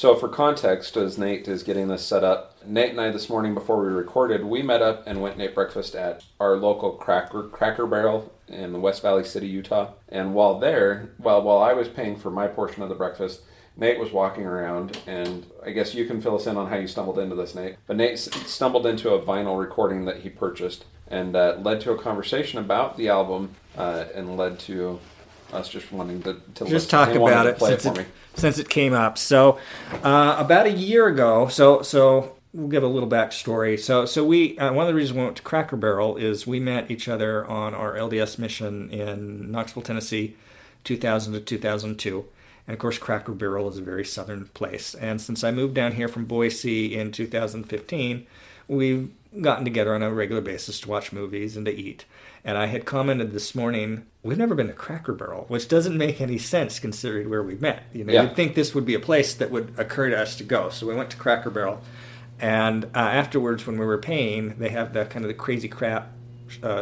So for context, as Nate is getting this set up, Nate and I this morning before we recorded, we met up and went and ate breakfast at our local Cracker Barrel in the West Valley City, Utah. And while I was paying for my portion of the breakfast, Nate was walking around, and I guess you can fill us in on how you stumbled into this, Nate. But Nate stumbled into a vinyl recording that he purchased, and led to a conversation about the album, and led to us just wanting to just talk about it since it came up. So about a year ago, so we'll give a little backstory. So we one of the reasons we went to Cracker Barrel is we met each other on our LDS mission in Knoxville, Tennessee, 2000 to 2002. And, of course, Cracker Barrel is a very southern place. And since I moved down here from Boise in 2015, we've gotten together on a regular basis to watch movies and to eat. And I had commented this morning, we've never been to Cracker Barrel, which doesn't make any sense considering where we met. You know, You'd think this would be a place that would occur to us to go. So we went to Cracker Barrel. And afterwards, when we were paying, they have that kind of the crazy crap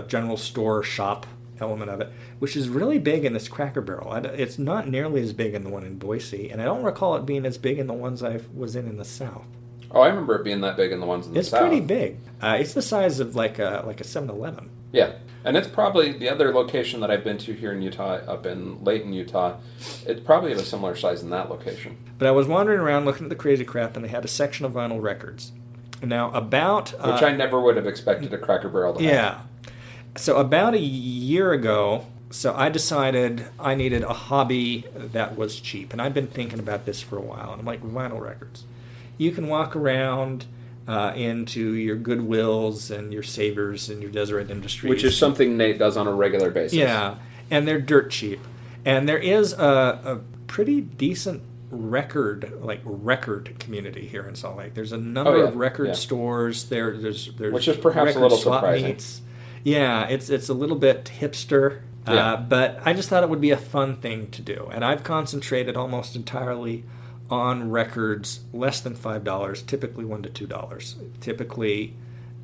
general store shop element of it, which is really big in this Cracker Barrel. It's not nearly as big in the one in Boise, and I don't recall it being as big in the ones I was in the South. Oh, I remember it being that big in the ones in the South. It's pretty big. It's the size of like a 7-Eleven. Yeah, and it's probably the other location that I've been to here in Utah, up in Layton, Utah. It's probably of a similar size in that location. But I was wandering around looking at the crazy crap, and they had a section of vinyl records. Now, about... which I never would have expected a Cracker Barrel to have. Yeah. So about a year ago, so I decided I needed a hobby that was cheap. And I've been thinking about this for a while. And I'm like, vinyl records. You can walk around into your Goodwills and your Savers and your Deseret Industries. Which is something Nate does on a regular basis. Yeah, and they're dirt cheap. And there is a pretty decent record community here in Salt Lake. There's a number of record stores. There's which is perhaps a little surprising. Meets. Yeah, it's a little bit hipster, but I just thought it would be a fun thing to do. And I've concentrated almost entirely on records less than $5, typically $1 to $2, typically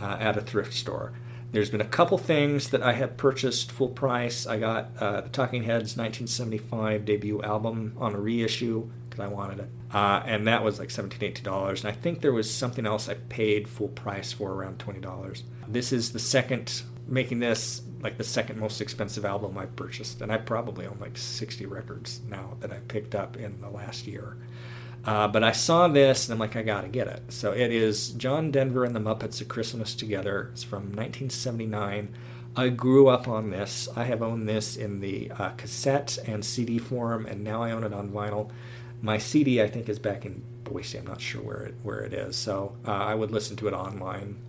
at a thrift store. There's been a couple things that I have purchased full price. I got the Talking Heads 1975 debut album on a reissue because I wanted it. And that was like $17, $18. And I think there was something else I paid full price for around $20. This is the second... making this like the second most expensive album I've purchased, and I probably own like 60 records now that I picked up in the last year. But I saw this, and I'm like, I gotta get it. So it is John Denver and the Muppets: A Christmas Together. It's from 1979. I grew up on this. I have owned this in the cassette and CD form, and now I own it on vinyl. My CD, I think, is back in Boise. I'm not sure where it is. So I would listen to it online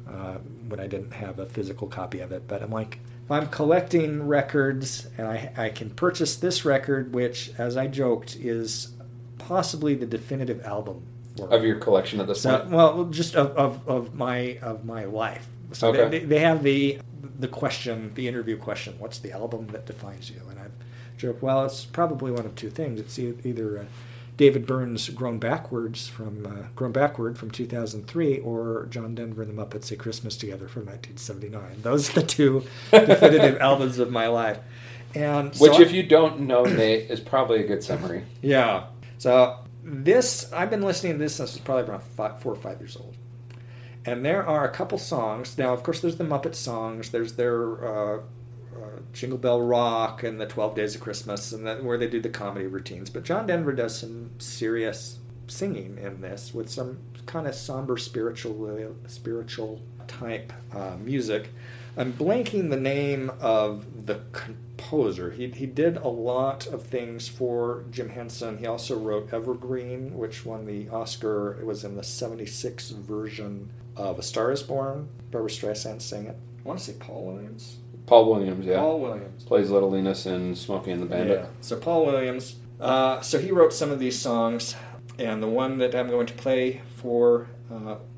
when I didn't have a physical copy of it. But I'm like, if I'm collecting records, and I can purchase this record, which, as I joked, is possibly the definitive album of your collection at this point. Well, just of my life. So okay. They have the question, the interview question: what's the album that defines you? And I joke, well, it's probably one of two things. It's either David Byrne's Grown Backward from 2003, or John Denver and the Muppets: A Christmas Together from 1979. Those are the two definitive albums of my life. And so if you don't know, Nate, is probably a good summary. Yeah. So this, I've been listening to this since I was probably around 4 or 5 years old. And there are a couple songs. Now, of course, there's the Muppet songs. There's their... Jingle Bell Rock and the 12 Days of Christmas, and where they do the comedy routines. But John Denver does some serious singing in this with some kind of somber spiritual type music. I'm blanking the name of the composer. He did a lot of things for Jim Henson. He also wrote Evergreen, which won the Oscar. It was in the 1976 version of A Star is Born. Barbra Streisand sang it. I want to say Paul Williams. Paul Williams, yeah. Paul Williams. Plays Little Enos in Smokey and the Bandit. Yeah, so Paul Williams. So he wrote some of these songs, and the one that I'm going to play for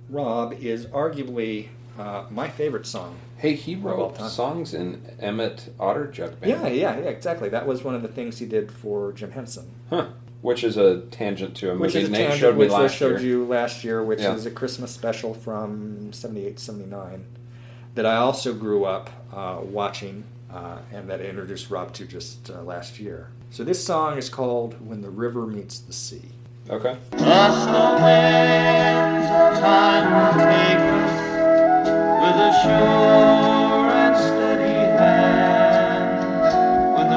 Rob is arguably my favorite song. Hey, he wrote songs in Emmett Otter Jug Band. Yeah, exactly. That was one of the things he did for Jim Henson. Huh. Which is a tangent to a movie Nate showed me last year. Which I showed you last year, which is a Christmas special from 78, 79. That I also grew up watching and that I introduced Rob to just last year. So this song is called When the River Meets the Sea. Okay. Just the winds of time will take us with a sure and steady hand when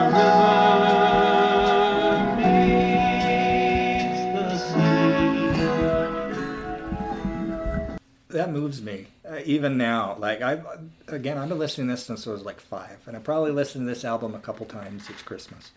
the river meets the sea. That moves me. Even now, like I've been listening to this since I was like 5, and I probably listened to this album a couple times each Christmas.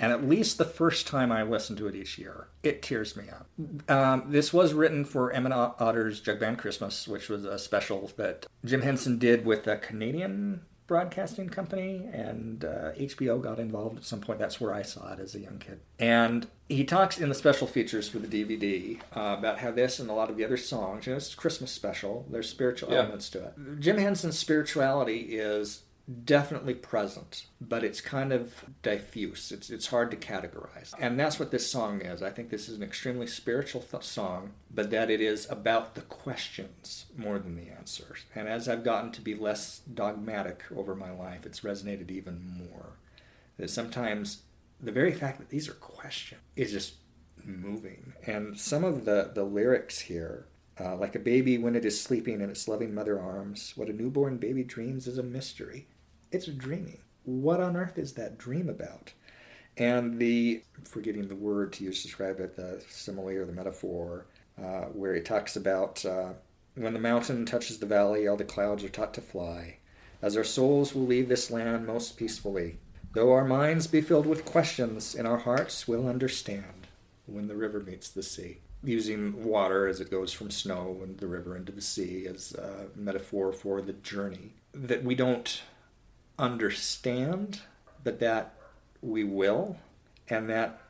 And at least the first time I listen to it each year, it tears me up. This was written for Emmett Otter's Jug Band Christmas, which was a special that Jim Henson did with a Canadian broadcasting company, and HBO got involved at some point. That's where I saw it as a young kid. And he talks in the special features for the DVD about how this and a lot of the other songs, you know, it's a Christmas special, there's spiritual elements to it. Jim Henson's spirituality is definitely present, but it's kind of diffuse. It's hard to categorize. And that's what this song is. I think this is an extremely spiritual song, but that it is about the questions more than the answers. And as I've gotten to be less dogmatic over my life, it's resonated even more. That sometimes the very fact that these are questions is just moving. And some of the lyrics here, like a baby when it is sleeping in its loving mother arms, what a newborn baby dreams is a mystery. It's dreaming. What on earth is that dream about? And the, I'm forgetting the word to use to describe it, the simile or the metaphor, where he talks about when the mountain touches the valley, all the clouds are taught to fly. As our souls will leave this land most peacefully, though our minds be filled with questions, in our hearts we'll understand when the river meets the sea. Using water as it goes from snow and the river into the sea as a metaphor for the journey that we don't understand, but that we will. And that,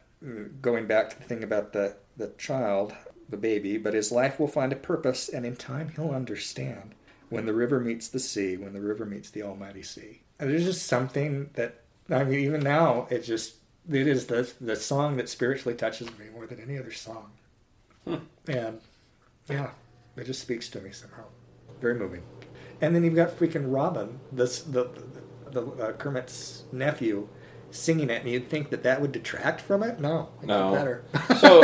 going back to the thing about the child, the baby, but his life will find a purpose, and in time he'll understand when the river meets the sea, when the river meets the almighty sea. And there's just something that, I mean, even now, it is the song that spiritually touches me more than any other song. And, yeah, it just speaks to me somehow. Very moving. And then you've got freaking Robin, the Kermit's nephew, singing it, and you'd think that would detract from it? No. It got better. So,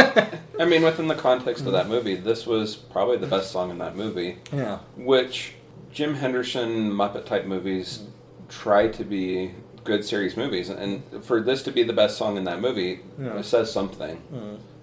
I mean, within the context of that movie, this was probably the best song in that movie. Yeah. Which Jim Henderson, Muppet-type movies try to be good, serious movies. And for this to be the best song in that movie, it says something. Mm-hmm.